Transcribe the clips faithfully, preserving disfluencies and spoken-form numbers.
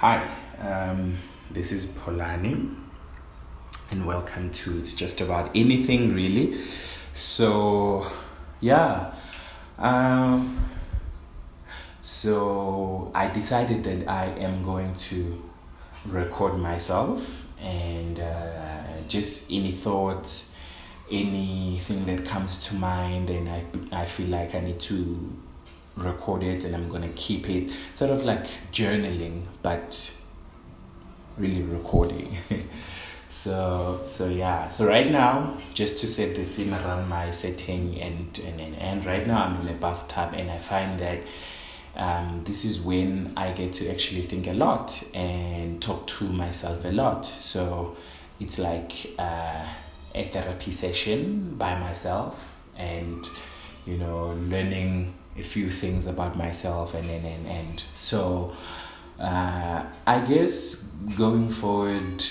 Hi, um, this is Polani and welcome to It's Just About Anything Really. So yeah, um, so I decided that I am going to record myself and uh, just any thoughts, anything that comes to mind, and I, I feel like I need to record it, and I'm gonna keep it sort of like journaling, but really recording. so so yeah so right now, just to set the scene around my setting, and and, and, and right now I'm in a bathtub, and I find that um this is when I get to actually think a lot and talk to myself a lot. So it's like uh, a therapy session by myself, and you know, learning a few things about myself, and and and, and. so uh, I guess going forward,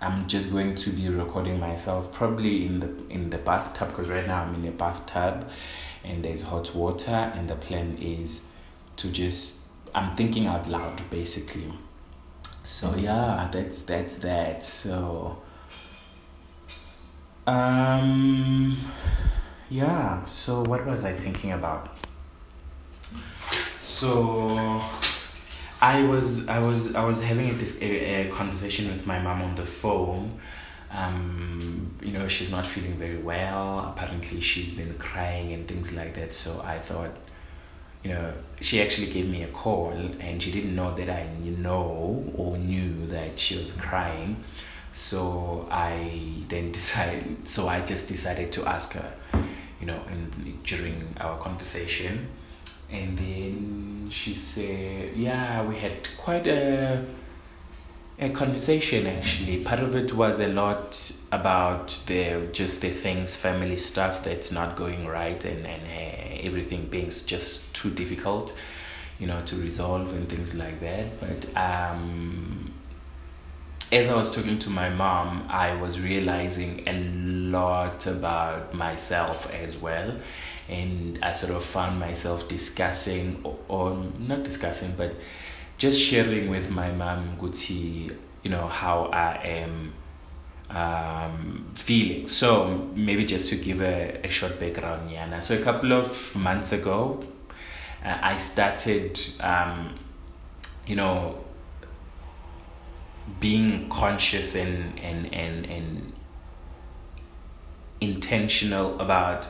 I'm just going to be recording myself probably in the in the bathtub, because right now I'm in a bathtub and there's hot water, and the plan is to just I'm thinking out loud basically. So yeah, that's that's that. So um. Yeah, so what was I thinking about? So I was I was I was having a, dis- a, a conversation with my mom on the phone. Um, you know, she's not feeling very well. Apparently she's been crying and things like that. So I thought, you know, she actually gave me a call, and she didn't know that I know or knew that she was crying. So I then decided so I just decided to ask her, you know, and during our conversation, and then she said, yeah, we had quite a a conversation actually. Part of it was a lot about the just the things, family stuff that's not going right, and and uh, everything being just too difficult, you know, to resolve and things like that. But um, as I was talking to my mom, I was realizing a lot about myself as well. And I sort of found myself discussing, or, or not discussing, but just sharing with my mom, Guti, you know, how I am um, feeling. So maybe just to give a, a short background, Yana. So a couple of months ago, uh, I started, um, you know, being conscious and, and and and intentional about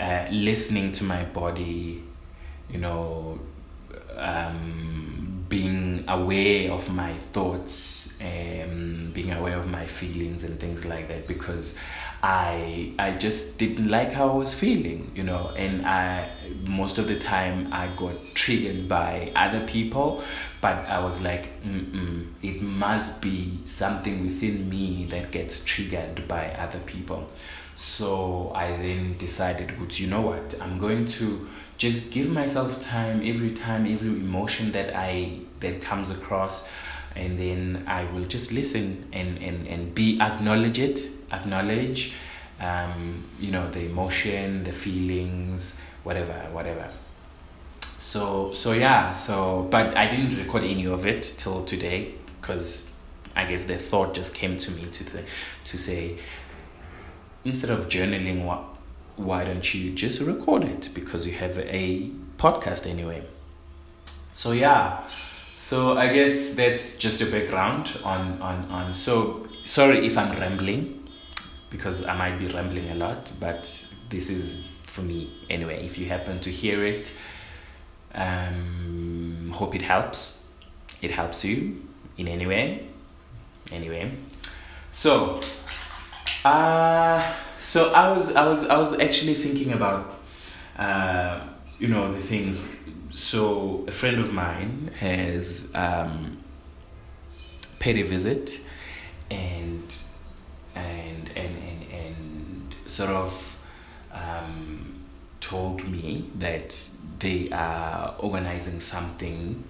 uh listening to my body, you know, um being aware of my thoughts, um being aware of my feelings and things like that, because I I just didn't like how I was feeling, you know, and I most of the time I got triggered by other people, but I was like, mm-mm, it must be something within me that gets triggered by other people. So I then decided, well, you know what, I'm going to just give myself time every time, every emotion that I that comes across, and then I will just listen and and and be acknowledge it. Acknowledge, um, you know, the emotion, the feelings, whatever, whatever. So, so yeah, so, but I didn't record any of it till today, because I guess the thought just came to me to the, to say, instead of journaling, what, why don't you just record it? Because you have a podcast anyway. So yeah, so I guess that's just a background on, on, on, so sorry if I'm rambling, because I might be rambling a lot, but this is for me anyway. If you happen to hear it, um, hope it helps. It helps you in any way. Anyway, so, uh, so I was, I was, I was actually thinking about, uh, you know, the things. So a friend of mine has um, paid a visit, and. And, and and and sort of um, told me that they are organizing something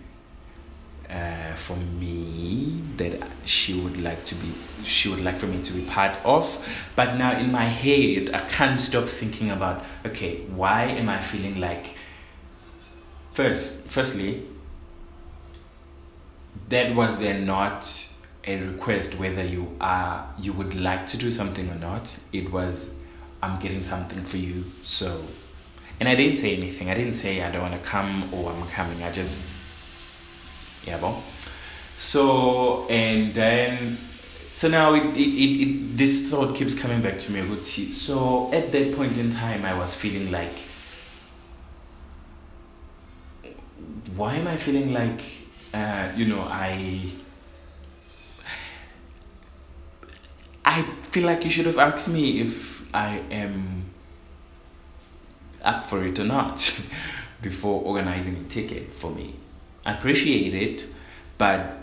uh, for me that she would like to be she would like for me to be part of. But now in my head, I can't stop thinking about, okay, why am I feeling like first firstly that was then not a request whether you are you would like to do something or not. It was, I'm getting something for you. So, and I didn't say anything. I didn't say I don't want to come or I'm coming. I just, yeah, well. So, and then, so now it, it, it, it this thought keeps coming back to me. So at that point in time, I was feeling like, why am I feeling like, uh, you know, I... I feel like you should have asked me if I am up for it or not before organizing a ticket for me. I appreciate it, but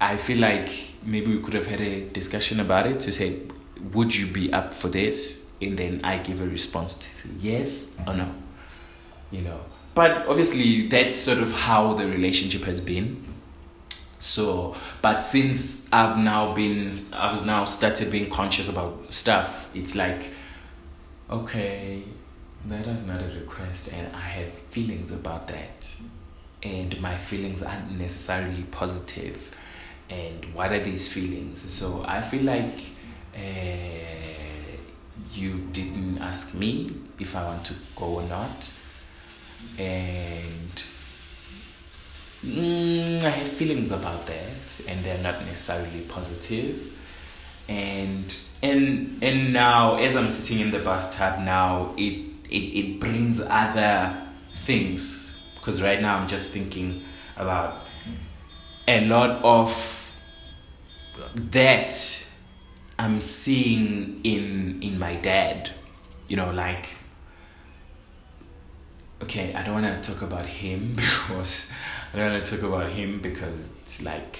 I feel like maybe we could have had a discussion about it to say, would you be up for this? And then I give a response to yes or no, you know. But obviously, that's sort of how the relationship has been. So, but since I've now been, I've now started being conscious about stuff, it's like, okay, that is not a request and I have feelings about that. And my feelings aren't necessarily positive. And what are these feelings? So I feel like uh, you didn't ask me if I want to go or not. And... Mm, I have feelings about that and they're not necessarily positive. And and and now as I'm sitting in the bathtub now, it it, it brings other things, because right now I'm just thinking about a lot of that I'm seeing in in my dad, you know, like, okay, I don't want to talk about him because I don't want to talk about him because it's like,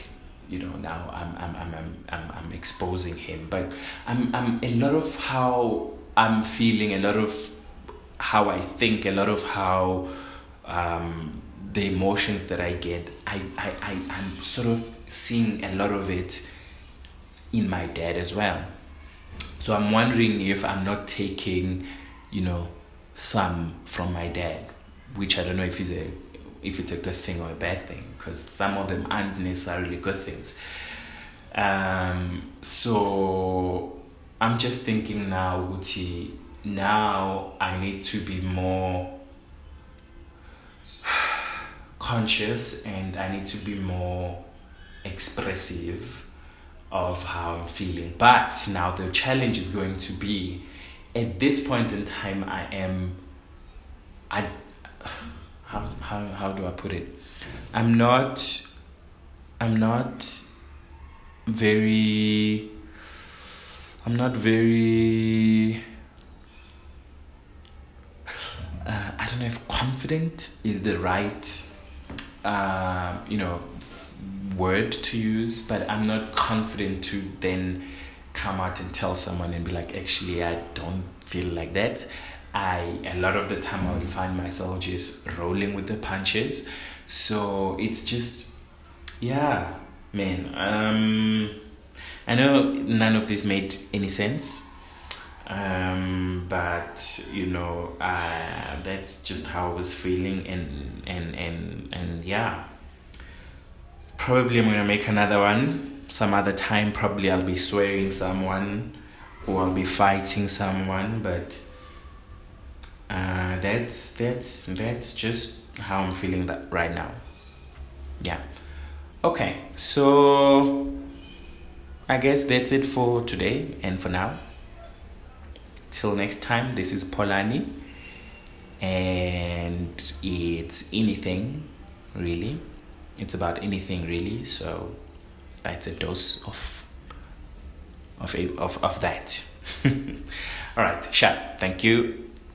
you know, now I'm I'm I'm I'm I'm, I'm exposing him. But I'm I'm a lot of how I'm feeling, a lot of how I think, a lot of how um, the emotions that I get, I I I I'm sort of seeing a lot of it in my dad as well. So I'm wondering if I'm not taking, you know, some from my dad, which I don't know if it's a if it's a good thing or a bad thing, because some of them aren't necessarily good things. Um, so I'm just thinking now, Uti, now I need to be more conscious and I need to be more expressive of how I'm feeling. But now the challenge is going to be, at this point in time, I am, I, how, how, how do I put it? I'm not, I'm not very, I'm not very, uh, I don't know if confident is the right, uh, you know, word to use, but I'm not confident to then come out and tell someone and be like, actually, I don't feel like that. I, a lot of the time I would find myself just rolling with the punches. So it's just, yeah, man. Um, I know none of this made any sense. Um, but you know, uh, that's just how I was feeling. And, and, and, and yeah, probably I'm going to make another one. Some other time, probably I'll be swearing someone or I'll be fighting someone, but uh, that's that's that's just how I'm feeling that right now. Yeah. Okay, so I guess that's it for today and for now. Till next time, this is Polani and it's anything really. It's about anything really, so that's a dose of of of, of that. All right, Sha, thank you.